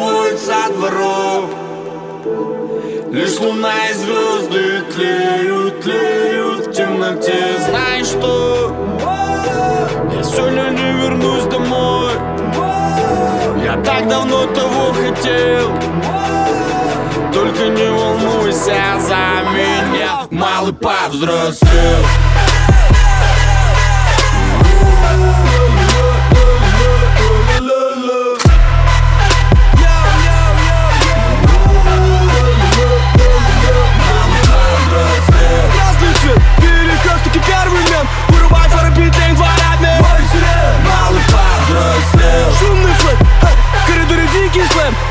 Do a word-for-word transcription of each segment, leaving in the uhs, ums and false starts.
танцуют со двором. Лишь луна и звезды тлеют, тлеют в темноте. Знаешь что? Я сегодня не вернусь домой. Я так давно того хотел. Только не волнуйся за меня, малый повзрослел.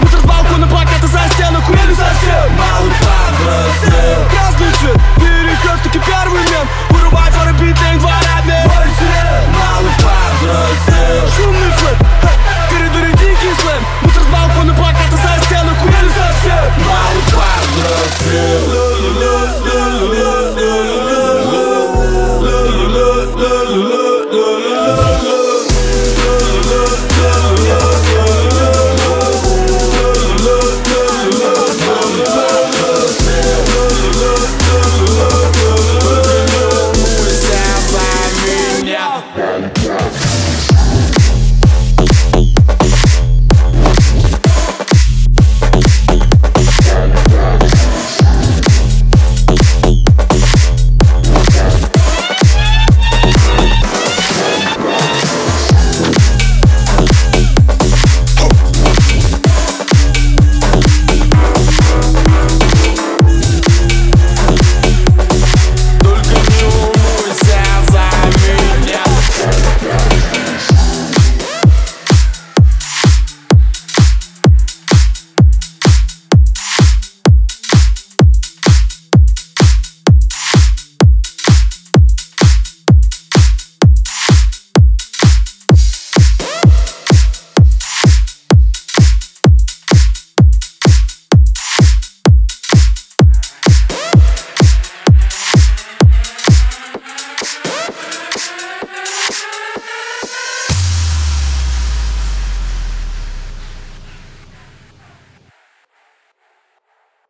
Мусор с балкона, плакаты за стену, хуйню совсем. Малый повзрослел. Красный свет.